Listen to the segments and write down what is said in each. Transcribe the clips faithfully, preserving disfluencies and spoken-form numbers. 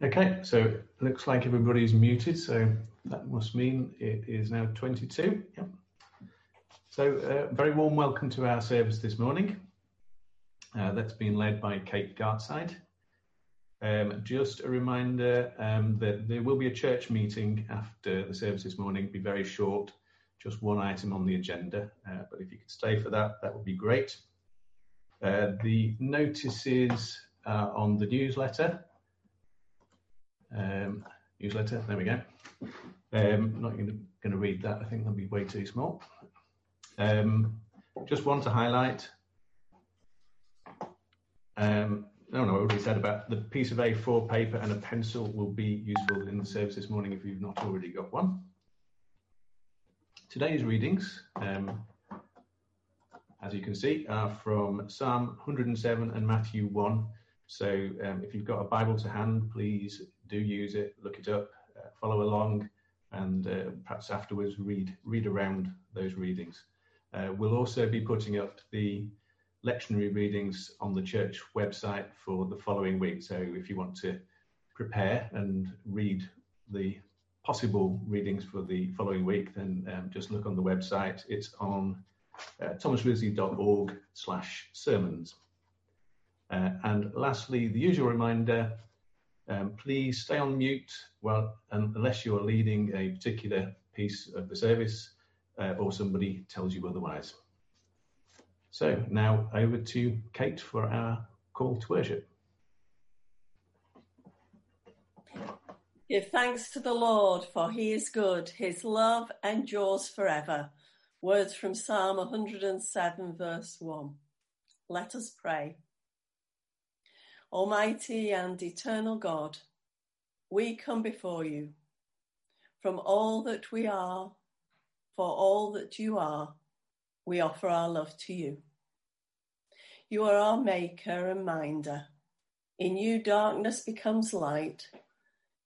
Okay, so it looks like everybody's muted, so that must mean it is now twenty-two. Yep. So uh, very warm welcome to our service this morning. Uh, that's been led by Kate Gartside. Um, just a reminder um, that there will be a church meeting after the service this morning. It'll be very short, just one item on the agenda, uh, but if you could stay for that, that would be great. Uh, the notices uh, on the newsletter. Um, newsletter, there we go. Um, I'm not going to read that, I think that'll be way too small. Um, just want to highlight, um, no, no, I already said about the piece of A four paper and a pencil will be useful in the service this morning if you've not already got one. Today's readings, um, as you can see, are from Psalm one hundred and seven and Matthew one. So um, if you've got a Bible to hand, please do use it, look it up, uh, follow along, and uh, perhaps afterwards read read around those readings. Uh, we'll also be putting up the lectionary readings on the church website for the following week. So if you want to prepare and read the possible readings for the following week, then um, just look on the website. It's on uh, thomaslizzie.org slash sermons. Uh, and lastly, the usual reminder, um, please stay on mute while, um, unless you are leading a particular piece of the service uh, or somebody tells you otherwise. So now over to Kate for our call to worship. Give thanks to the Lord, for he is good. His love endures forever. Words from Psalm one hundred and seven, verse one. Let us pray. Almighty and eternal God, we come before you. From all that we are, for all that you are, we offer our love to you. You are our maker and minder. In you, darkness becomes light,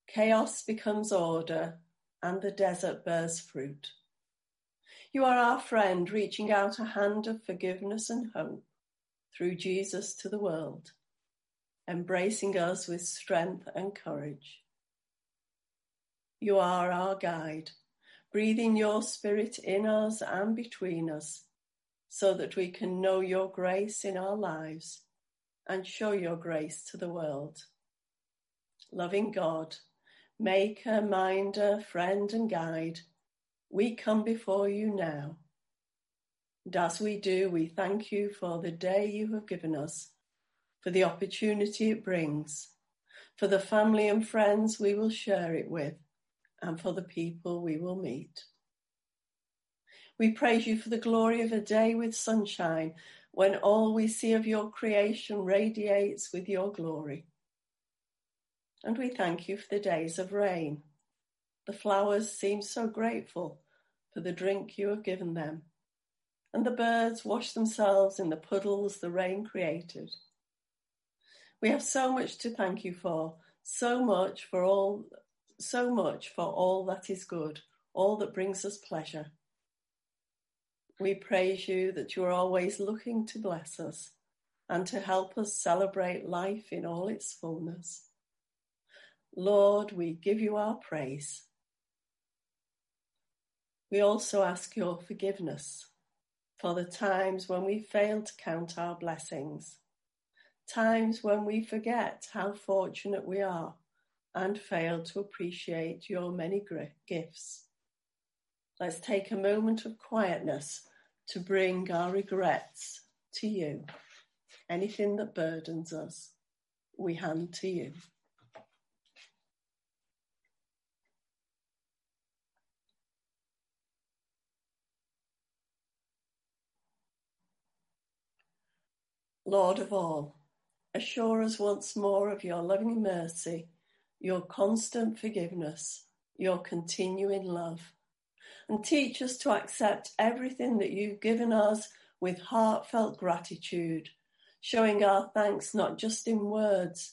chaos becomes order, and the desert bears fruit. You are our friend, reaching out a hand of forgiveness and hope through Jesus to the world, embracing us with strength and courage. You are our guide, breathing your spirit in us and between us, so that we can know your grace in our lives and show your grace to the world. Loving God, maker, minder, friend and guide, we come before you now. And as we do, we thank you for the day you have given us, for the opportunity it brings, for the family and friends we will share it with, and for the people we will meet. We praise you for the glory of a day with sunshine, when all we see of your creation radiates with your glory. And we thank you for the days of rain. The flowers seem so grateful for the drink you have given them, and the birds wash themselves in the puddles the rain created. We have so much to thank you for, so much for all, so much for all that is good, all that brings us pleasure. We praise you that you are always looking to bless us and to help us celebrate life in all its fullness. Lord, we give you our praise. We also ask your forgiveness for the times when we fail to count our blessings, times when we forget how fortunate we are and fail to appreciate your many gifts. Let's take a moment of quietness to bring our regrets to you. Anything that burdens us, we hand to you. Lord of all, assure us once more of your loving mercy, your constant forgiveness, your continuing love, and teach us to accept everything that you've given us with heartfelt gratitude, showing our thanks not just in words,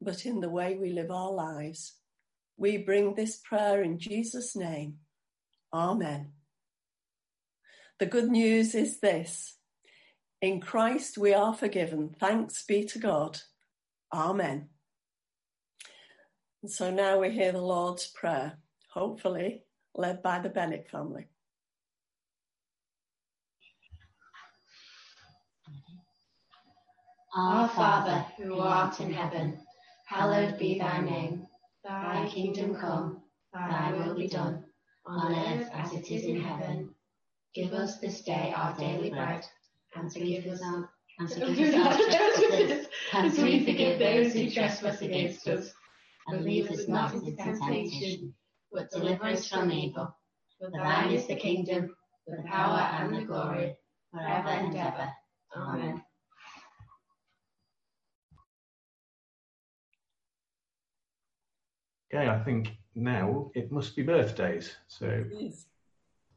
but in the way we live our lives. We bring this prayer in Jesus' name. Amen. The good news is this: in Christ we are forgiven. Thanks be to God. Amen. And so now we hear the Lord's Prayer, hopefully led by the Bennett family. Our Father, who art in heaven, hallowed be thy name. Thy kingdom come, thy will be done, on earth as it is in heaven. Give us this day our daily bread, and forgive us our and forgive us our trespasses, as we forgive those who trespass against us. And lead us not into temptation, but deliver us from evil. For thine is the kingdom, the power and the glory, forever and ever. Amen. Okay, I think now it must be birthdays. So, yes.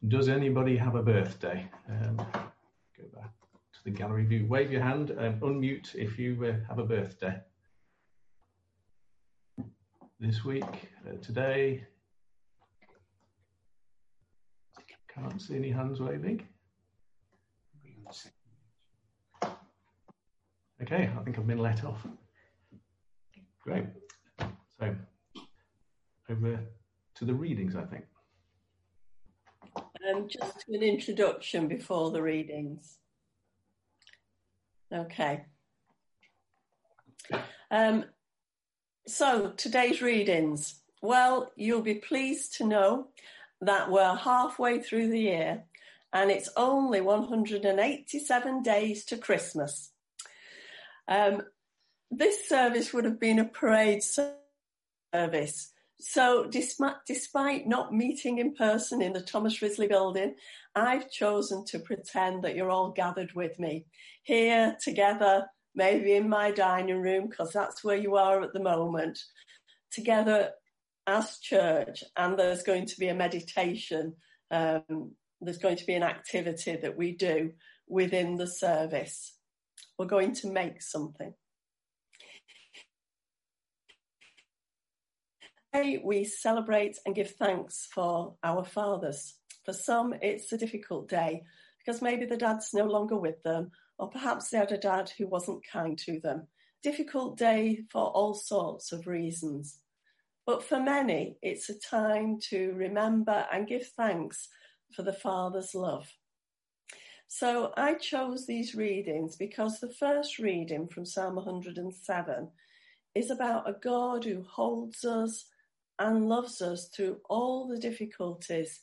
Does anybody have a birthday? Um, go back to the gallery view. Wave your hand and unmute if you uh, have a birthday. This week, uh, today, can't see any hands waving. Okay, I think I've been let off. Great. So, over to the readings, I think. Um, just an introduction before the readings. Okay. Um, so, today's readings. Well, you'll be pleased to know that we're halfway through the year and it's only one hundred eighty-seven days to Christmas. Um, this service would have been a parade service. So despite not meeting in person in the Thomas Risley building, I've chosen to pretend that you're all gathered with me here together, maybe in my dining room, because that's where you are at the moment, together as church. And there's going to be a meditation, um, there's going to be an activity that we do within the service. We're going to make something. We celebrate and give thanks for our fathers. For some, it's a difficult day because maybe the dad's no longer with them, or perhaps they had a dad who wasn't kind to them. Difficult day for all sorts of reasons. But for many, it's a time to remember and give thanks for the Father's love. So I chose these readings because the first reading from Psalm one hundred seven is about a God who holds us and loves us through all the difficulties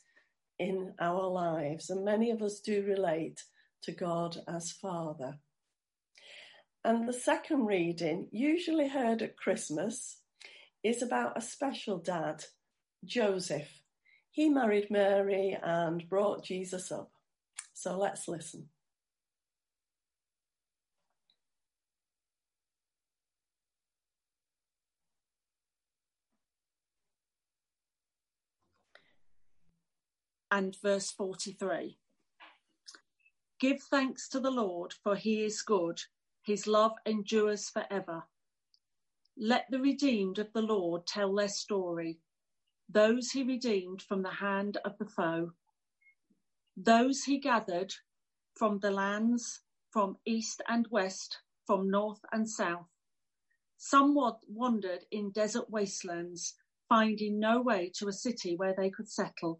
in our lives. And many of us do relate to God as Father. And the second reading, usually heard at Christmas, is about a special dad, Joseph. He married Mary and brought Jesus up. So let's listen. And verse forty-three. Give thanks to the Lord, for he is good. His love endures forever. Let the redeemed of the Lord tell their story. Those he redeemed from the hand of the foe. Those he gathered from the lands, from east and west, from north and south. Some wandered in desert wastelands, finding no way to a city where they could settle.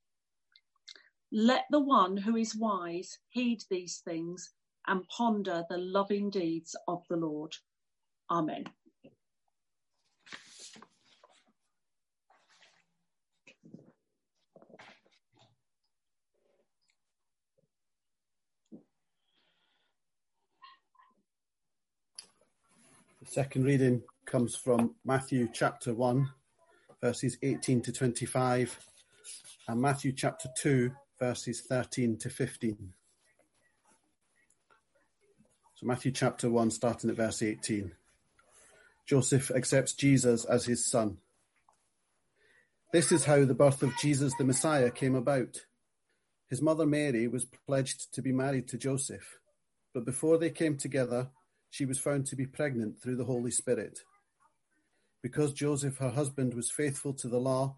Let the one who is wise heed these things and ponder the loving deeds of the Lord. Amen. The second reading comes from Matthew chapter one, verses eighteen to twenty-five, and Matthew chapter two, verses thirteen to fifteen. So Matthew chapter one, starting at verse eighteen. Joseph accepts Jesus as his son. This is how the birth of Jesus the Messiah came about. His mother Mary was pledged to be married to Joseph, but before they came together, she was found to be pregnant through the Holy Spirit. Because Joseph, her husband, was faithful to the law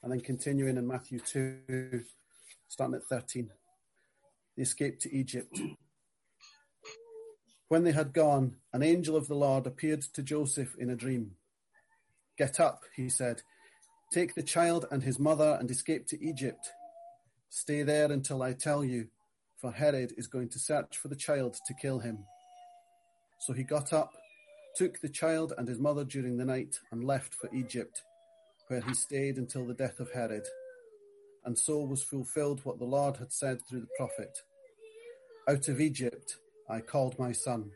And then continuing in Matthew two, starting at thirteen, the escape to Egypt. When they had gone, an angel of the Lord appeared to Joseph in a dream. "Get up," he said. "Take the child and his mother and escape to Egypt. Stay there until I tell you, for Herod is going to search for the child to kill him." So he got up, took the child and his mother during the night, and left for Egypt, where he stayed until the death of Herod. And so was fulfilled what the Lord had said through the prophet, "Out of Egypt I called my son."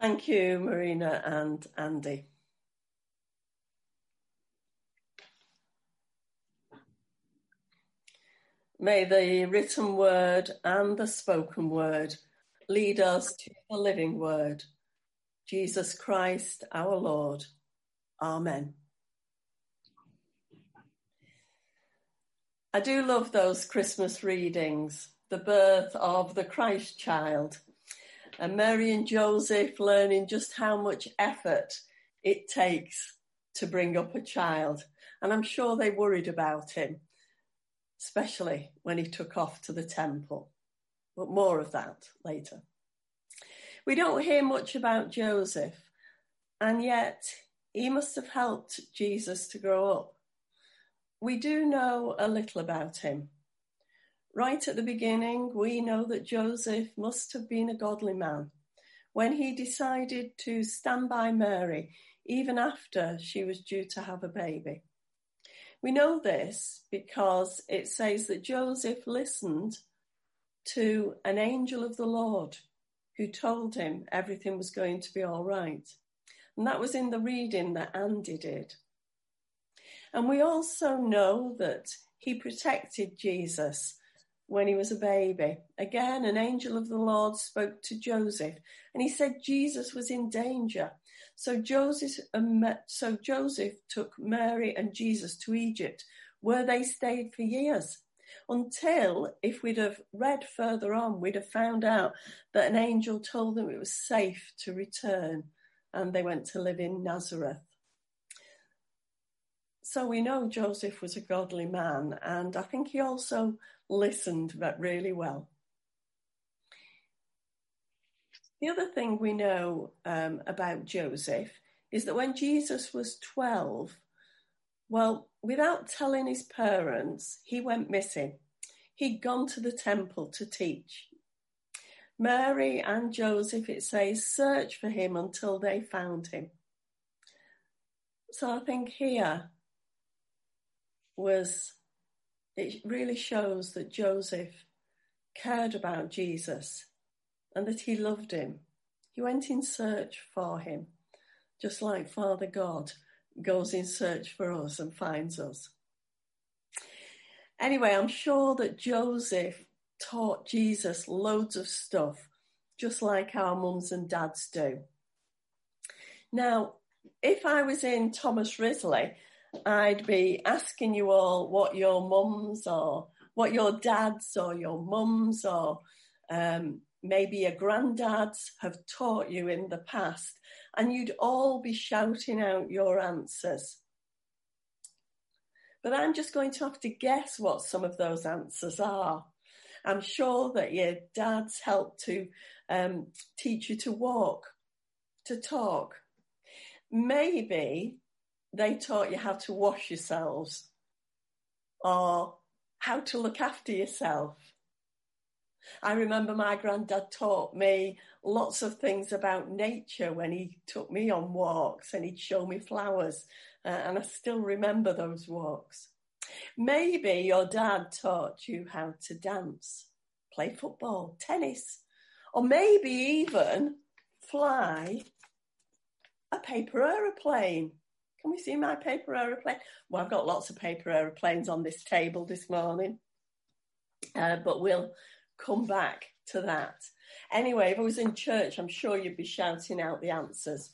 Thank you, Marina and Andy. May the written word and the spoken word lead us to the living word, Jesus Christ, our Lord. Amen. I do love those Christmas readings, the birth of the Christ child, and Mary and Joseph learning just how much effort it takes to bring up a child. And I'm sure they worried about him, especially when he took off to the temple. But more of that later. We don't hear much about Joseph, and yet he must have helped Jesus to grow up. We do know a little about him. Right at the beginning, we know that Joseph must have been a godly man when he decided to stand by Mary, even after she was due to have a baby. We know this because it says that Joseph listened to an angel of the Lord who told him everything was going to be all right. And that was in the reading that Andy did. And we also know that he protected Jesus when he was a baby. Again, an angel of the Lord spoke to Joseph, and he said Jesus was in danger. So Joseph, so Joseph took Mary and Jesus to Egypt, where they stayed for years, until, if we'd have read further on, we'd have found out that an angel told them it was safe to return, and they went to live in Nazareth. So we know Joseph was a godly man, and I think he also listened really well. The other thing we know um, about Joseph is that when Jesus was twelve, well, without telling his parents, he went missing. He'd gone to the temple to teach. Mary and Joseph, it says, searched for him until they found him. So I think here was, it really shows that Joseph cared about Jesus and that he loved him. He went in search for him, just like Father God goes in search for us and finds us. Anyway, I'm sure that Joseph taught Jesus loads of stuff, just like our mums and dads do. Now, if I was in Thomas Risley, I'd be asking you all what your mums or what your dads or your mums or um, maybe your granddads have taught you in the past. And you'd all be shouting out your answers. But I'm just going to have to guess what some of those answers are. I'm sure that your dad's helped to um, teach you to walk, to talk. Maybe they taught you how to wash yourselves or how to look after yourself. I remember my granddad taught me lots of things about nature when he took me on walks and he'd show me flowers, uh, and I still remember those walks. Maybe your dad taught you how to dance, play football, tennis, or maybe even fly a paper aeroplane. Can we see my paper aeroplane? Well, I've got lots of paper aeroplanes on this table this morning, uh, but we'll come back to that. Anyway, if I was in church, I'm sure you'd be shouting out the answers.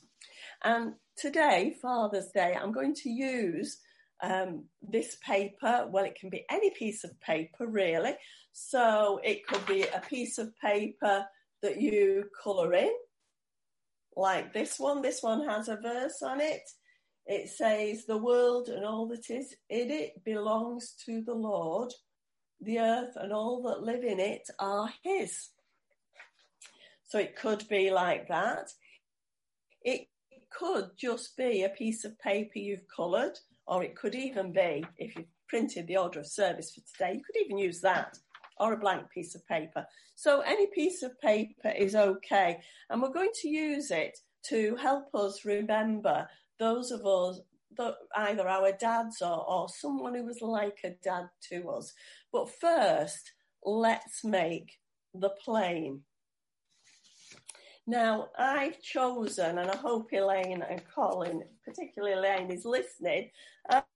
And today, Father's Day, I'm going to use um, this paper. Well, it can be any piece of paper, really. So it could be a piece of paper that you colour in, like this one. This one has a verse on it. It says, "The world and all that is in it belongs to the Lord. The earth and all that live in it are his." So it could be like that. It could just be a piece of paper you've coloured, or it could even be, if you've printed the order of service for today, you could even use that, or a blank piece of paper. So any piece of paper is okay. And we're going to use it to help us remember those of us, the, either our dads or, or someone who was like a dad to us. But first, let's make the plane. Now, I've chosen, and I hope Elaine and Colin, particularly Elaine, is listening.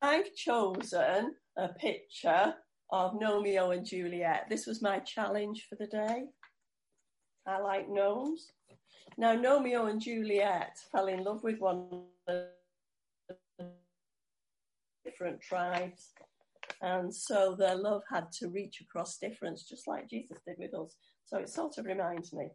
I've chosen a picture of Gnomeo and Juliet. This was my challenge for the day. I like gnomes. Now, Gnomeo and Juliet fell in love with one another, different tribes, and so their love had to reach across difference, just like Jesus did with us. So it sort of reminds me,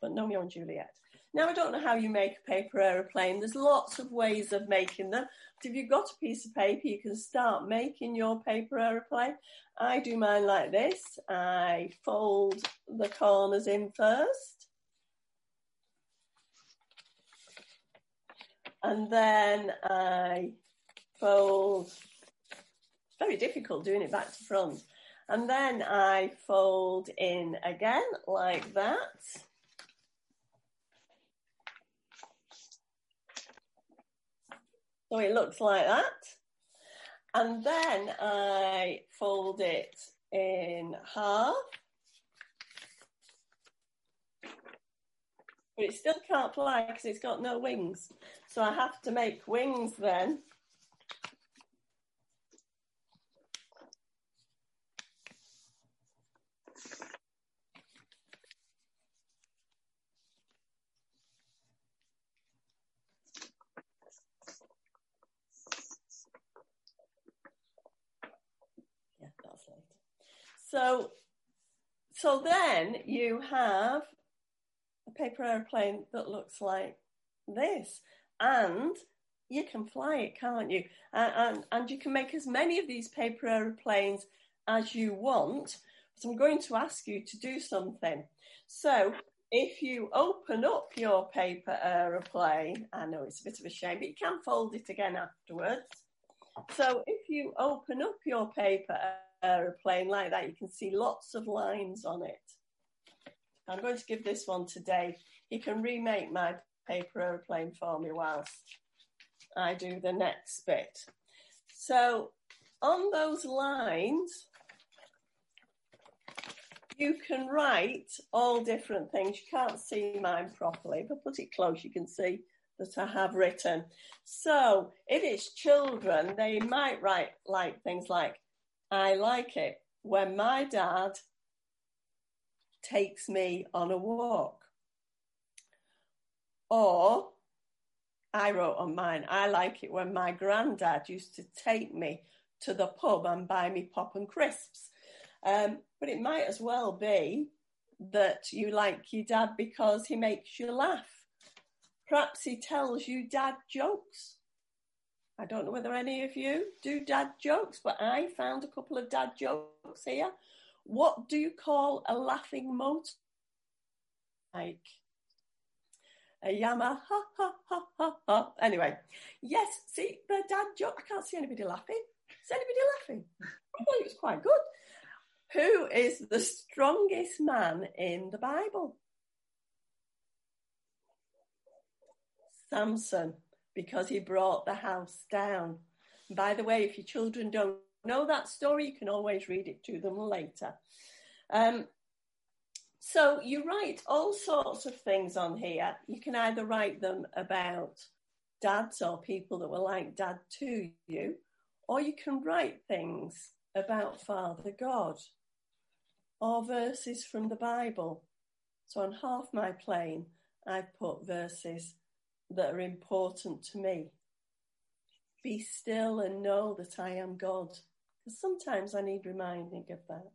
but Gnomeo and Juliet. Now, I don't know how you make a paper aeroplane. There's lots of ways of making them. But if you've got a piece of paper, you can start making your paper aeroplane. I do mine like this. I fold the corners in first, and then I fold, very difficult doing it back to front, and then I fold in again like that. So it looks like that, and then I fold it in half, but it still can't fly because it's got no wings, so I have to make wings then. So, so then you have a paper aeroplane that looks like this, and you can fly it, can't you? And, and, and you can make as many of these paper aeroplanes as you want. So I'm going to ask you to do something. So if you open up your paper aeroplane, I know it's a bit of a shame, but you can fold it again afterwards. So if you open up your paper aeroplane like that, you can see lots of lines on it. I'm going to give this one to Dave. He can remake my paper aeroplane for me whilst I do the next bit. So on those lines, you can write all different things. You can't see mine properly, but put it close, you can see that I have written. So if it's children, they might write like things like, "I like it when my dad takes me on a walk." Or I wrote on mine, "I like it when my granddad used to take me to the pub and buy me pop and crisps." Um, but it might as well be that you like your dad because he makes you laugh. Perhaps he tells you dad jokes. I don't know whether any of you do dad jokes, but I found a couple of dad jokes here. What do you call a laughing motorbike? Like a Yamaha, ha, ha, ha, ha, ha. Anyway, yes, see, the dad joke, I can't see anybody laughing. Is anybody laughing? I thought it was quite good. Who is the strongest man in the Bible? Samson, because he brought the house down. And by the way, if your children don't know that story, you can always read it to them later. Um, so you write all sorts of things on here. You can either write them about dads or people that were like dad to you, or you can write things about Father God or verses from the Bible. So on half my plane, I've put verses that are important to me. Be still and know that I am God. Because sometimes I need reminding of that.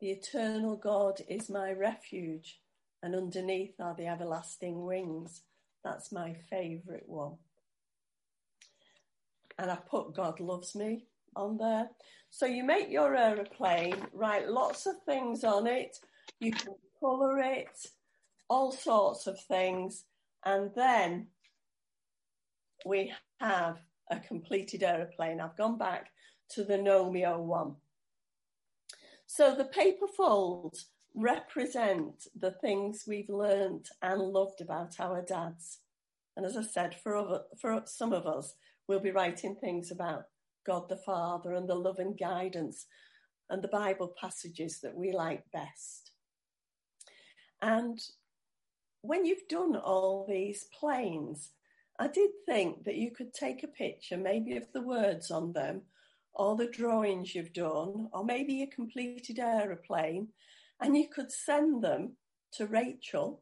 The eternal God is my refuge, and underneath are the everlasting wings. That's my favourite one. And I put God loves me on there. So you make your aeroplane, write lots of things on it. You can colour it, all sorts of things. And then we have a completed aeroplane. I've gone back to the Gnomeo one. So the paper folds represent the things we've learnt and loved about our dads. And as I said, for, other, for some of us, we'll be writing things about God the Father and the love and guidance and the Bible passages that we like best. And when you've done all these planes, I did think that you could take a picture, maybe of the words on them, or the drawings you've done, or maybe a completed aeroplane, and you could send them to Rachel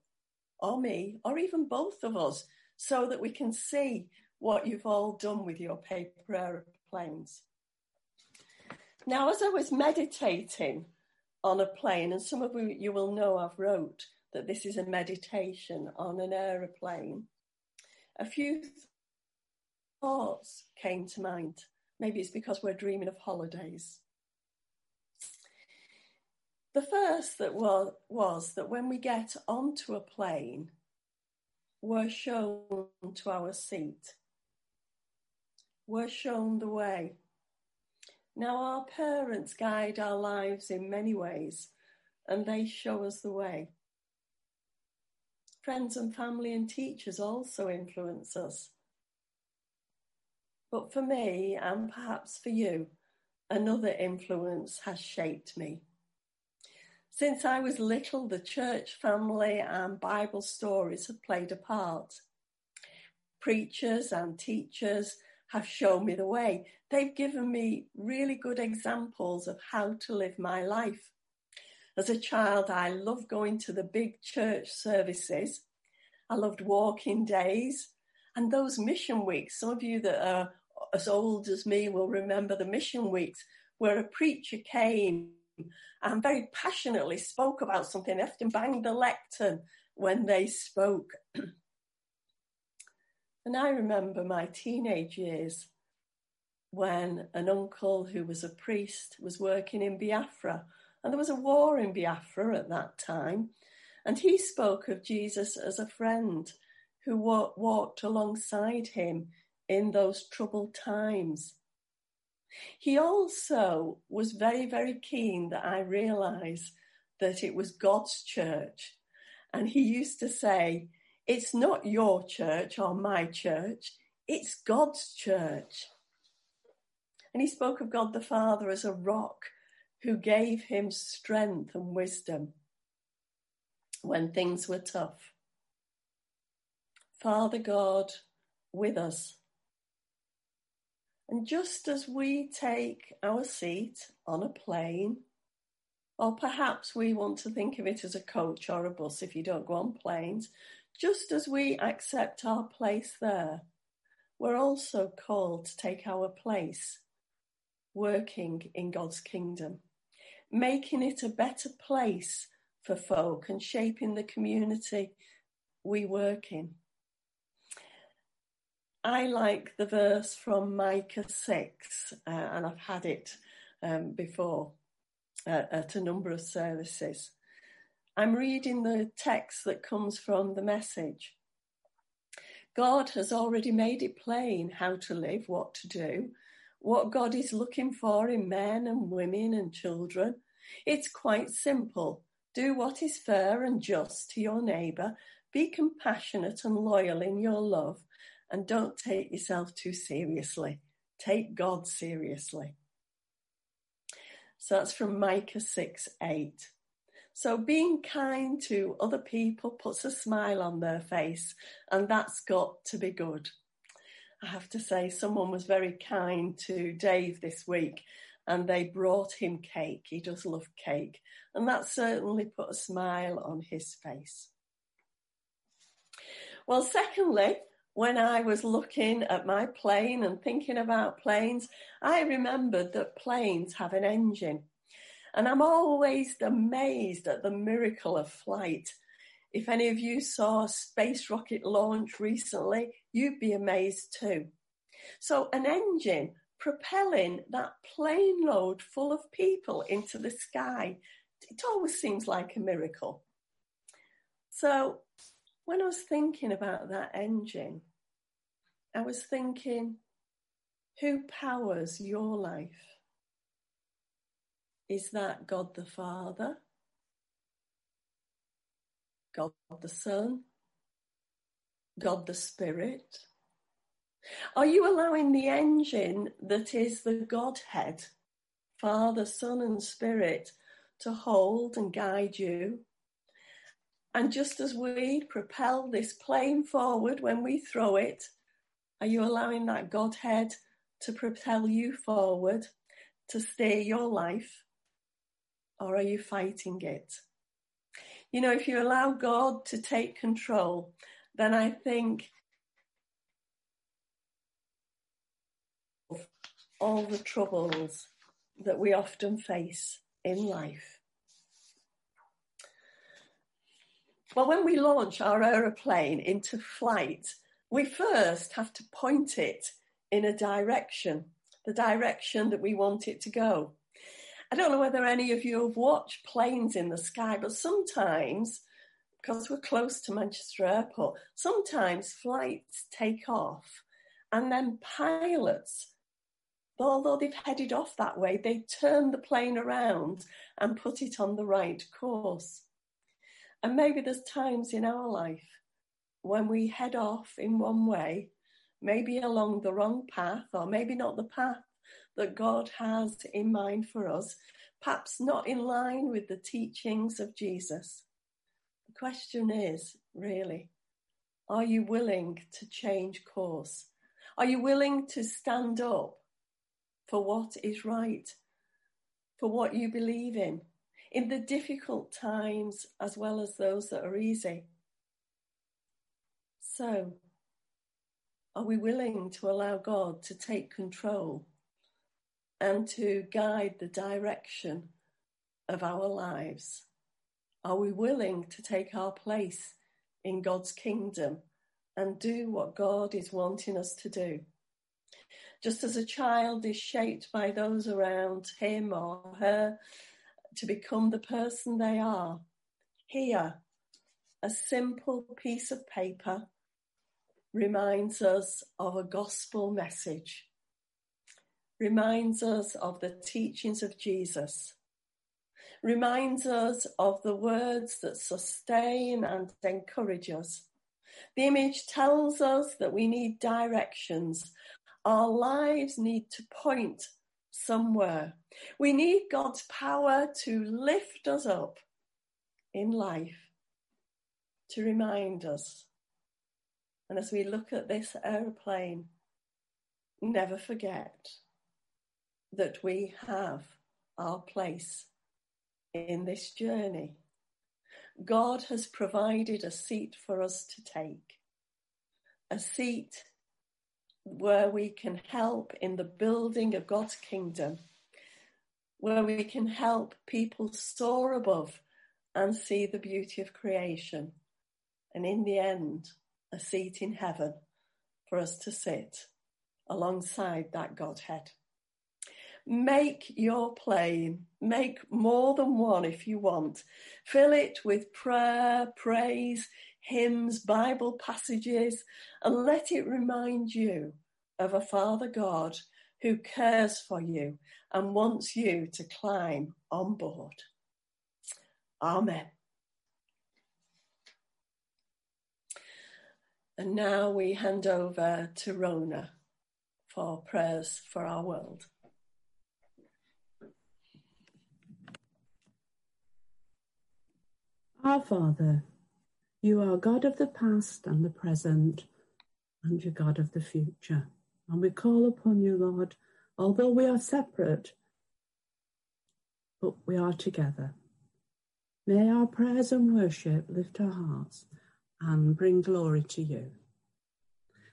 or me, or even both of us, so that we can see what you've all done with your paper aeroplanes. Now, as I was meditating on a plane, and some of you will know I've wrote that this is a meditation on an aeroplane, a few thoughts came to mind. Maybe it's because we're dreaming of holidays. The first that was, was that when we get onto a plane, we're shown to our seat. We're shown the way. Now, our parents guide our lives in many ways, and they show us the way. Friends and family and teachers also influence us. But for me, and perhaps for you, another influence has shaped me. Since I was little, the church family and Bible stories have played a part. Preachers and teachers have shown me the way. They've given me really good examples of how to live my life. As a child, I loved going to the big church services. I loved walking days and those mission weeks. Some of you that are as old as me will remember the mission weeks where a preacher came and very passionately spoke about something. They often banged the lectern when they spoke. And I remember my teenage years when an uncle who was a priest was working in Biafra. And there was a war in Biafra at that time. And he spoke of Jesus as a friend who wa- walked alongside him in those troubled times. He also was very, very keen that I realise that it was God's church. And he used to say, it's not your church or my church, it's God's church. And he spoke of God the Father as a rock who gave him strength and wisdom when things were tough. Father God with us. And just as we take our seat on a plane, or perhaps we want to think of it as a coach or a bus if you don't go on planes, just as we accept our place there, we're also called to take our place working in God's kingdom, making it a better place for folk and shaping the community we work in. I like the verse from Micah six, uh, and I've had it um, before uh, at a number of services. I'm reading the text that comes from the Message. God has already made it plain how to live, what to do, what God is looking for in men and women and children. It's quite simple. Do what is fair and just to your neighbour. Be compassionate and loyal in your love. And don't take yourself too seriously. Take God seriously. So that's from Micah six eight. So being kind to other people puts a smile on their face, and that's got to be good. I have to say, someone was very kind to Dave this week, and they brought him cake. He does love cake, and that certainly put a smile on his face. Well, secondly, when I was looking at my plane and thinking about planes, I remembered that planes have an engine. And I'm always amazed at the miracle of flight. If any of you saw a space rocket launch recently, you'd be amazed too. So an engine propelling that plane load full of people into the sky, it always seems like a miracle. So when I was thinking about that engine, I was thinking, who powers your life? Is that God the Father? God the Son? God the Spirit? Are you allowing the engine that is the Godhead, Father, Son and Spirit, to hold and guide you? And just as we propel this plane forward when we throw it, are you allowing that Godhead to propel you forward, to steer your life? Or are you fighting it? You know, if you allow God to take control, then I think all the troubles that we often face in life. Well, when we launch our aeroplane into flight, we first have to point it in a direction, the direction that we want it to go. I don't know whether any of you have watched planes in the sky, but sometimes, because we're close to Manchester Airport, sometimes flights take off and then pilots, although they've headed off that way, they turn the plane around and put it on the right course. And maybe there's times in our life when we head off in one way, maybe along the wrong path, or maybe not the path that God has in mind for us, perhaps not in line with the teachings of Jesus. The question is, really, are you willing to change course? Are you willing to stand up for what is right, for what you believe in, in the difficult times as well as those that are easy? So, are we willing to allow God to take control and to guide the direction of our lives? Are we willing to take our place in God's kingdom and do what God is wanting us to do? Just as a child is shaped by those around him or her to become the person they are, here, a simple piece of paper reminds us of a gospel message. Reminds us of the teachings of Jesus, reminds us of the words that sustain and encourage us. The image tells us that we need directions. Our lives need to point somewhere. We need God's power to lift us up in life, to remind us. And as we look at this aeroplane, never forget that we have our place in this journey. God has provided a seat for us to take, a seat where we can help in the building of God's kingdom, where we can help people soar above and see the beauty of creation, and in the end, a seat in heaven for us to sit alongside that Godhead. Make your plane, make more than one if you want. Fill it with prayer, praise, hymns, Bible passages, and let it remind you of a Father God who cares for you and wants you to climb on board. Amen. And now we hand over to Rona for prayers for our world. Our Father, you are God of the past and the present, and you're God of the future. And we call upon you, Lord, although we are separate, but we are together. May our prayers and worship lift our hearts and bring glory to you.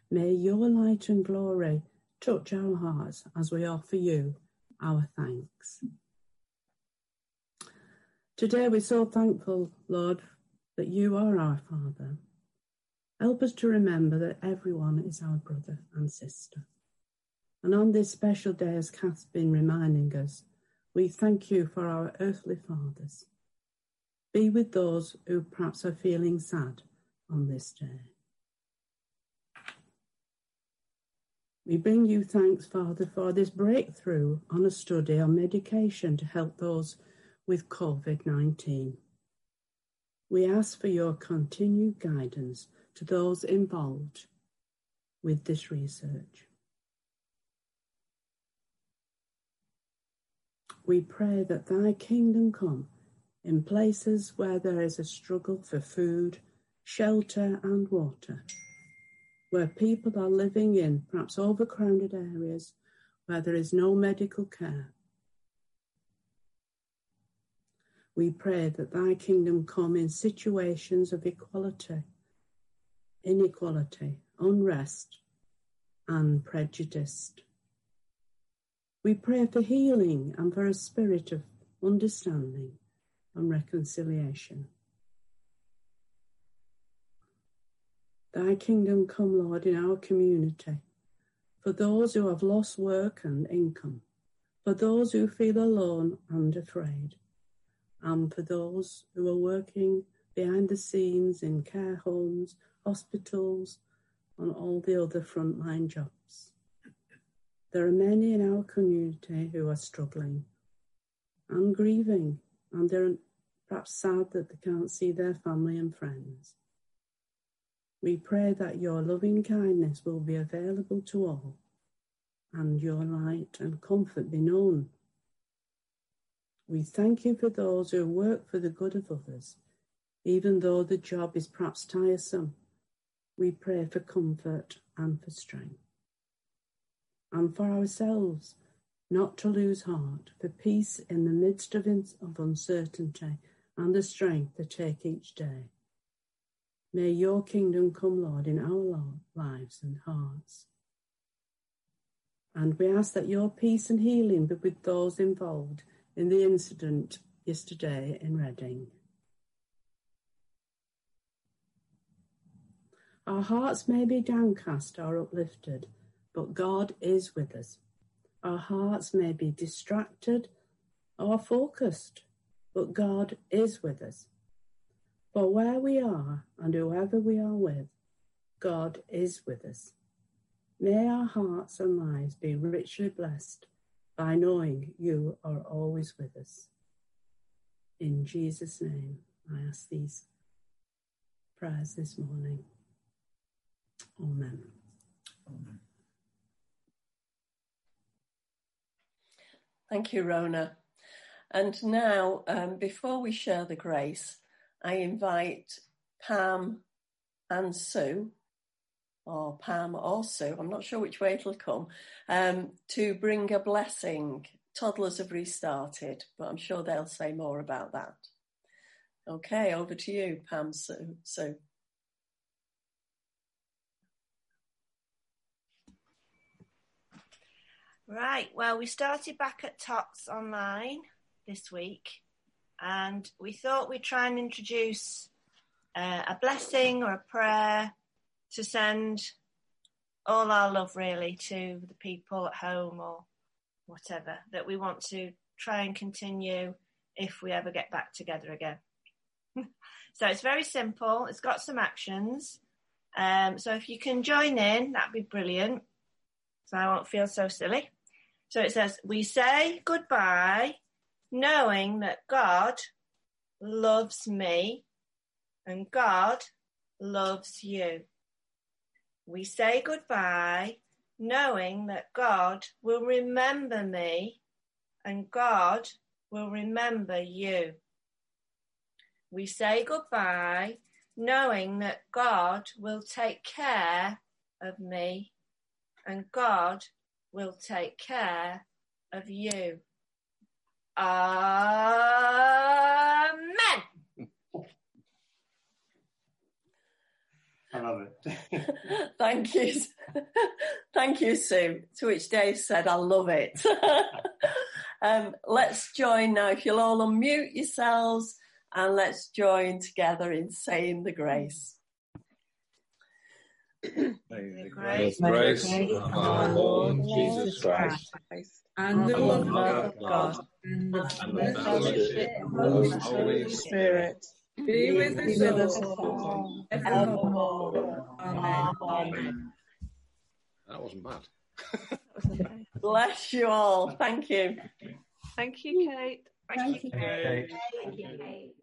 May your light and glory touch our hearts as we offer you our thanks. Today we're so thankful, Lord, that you are our Father. Help us to remember that everyone is our brother and sister. And on this special day, as Kath's been reminding us, we thank you for our earthly fathers. Be with those who perhaps are feeling sad on this day. We bring you thanks, Father, for this breakthrough on a study on medication to help those with covid nineteen. We ask for your continued guidance to those involved with this research. We pray that thy kingdom come in places where there is a struggle for food, shelter and water, where people are living in perhaps overcrowded areas where there is no medical care. We pray that thy kingdom come in situations of equality, inequality, unrest, and prejudice. We pray for healing and for a spirit of understanding and reconciliation. Thy kingdom come, Lord, in our community, for those who have lost work and income, for those who feel alone and afraid, and for those who are working behind the scenes in care homes, hospitals, and all the other frontline jobs. There are many in our community who are struggling and grieving, and they're perhaps sad that they can't see their family and friends. We pray that your loving kindness will be available to all, and your light and comfort be known. We thank you for those who work for the good of others, even though the job is perhaps tiresome. We pray for comfort and for strength. And for ourselves, not to lose heart, for peace in the midst of, in- of uncertainty and the strength to take each day. May your kingdom come, Lord, in our lives and hearts. And we ask that your peace and healing be with those involved in the incident yesterday in Reading. Our hearts may be downcast or uplifted, but God is with us. Our hearts may be distracted or focused, but God is with us. For where we are and whoever we are with, God is with us. May our hearts and lives be richly blessed by knowing you are always with us. In Jesus' name, I ask these prayers this morning. Amen. Amen. Thank you, Rona. And now, um, before we share the grace, I invite Pam and Sue, or Pam or Sue, I'm not sure which way it'll come, um, to bring a blessing. Toddlers have restarted, but I'm sure they'll say more about that. Okay, over to you, Pam, Sue. Sue. Right, well, we started back at Tots Online this week, and we thought we'd try and introduce uh, a blessing or a prayer to send all our love really to the people at home or whatever that we want to try and continue if we ever get back together again. So it's very simple. It's got some actions. Um, so if you can join in, that'd be brilliant. So I won't feel so silly. So it says, we say goodbye knowing that God loves me and God loves you. We say goodbye knowing that God will remember me and God will remember you. We say goodbye knowing that God will take care of me and God will take care of you. Amen. I love it. Thank you. Thank you, Sue. To which Dave said, I love it. um, let's join now. If you'll all unmute yourselves and let's join together in saying the grace. The grace, the grace, grace of our Lord Jesus Christ, Christ and the love of God and the fellowship of the Holy Spirit be with us all evermore. Amen. That wasn't bad. Bless you all. Thank you. Thank you, Kate. Thank you, Kate. Thank you, Kate.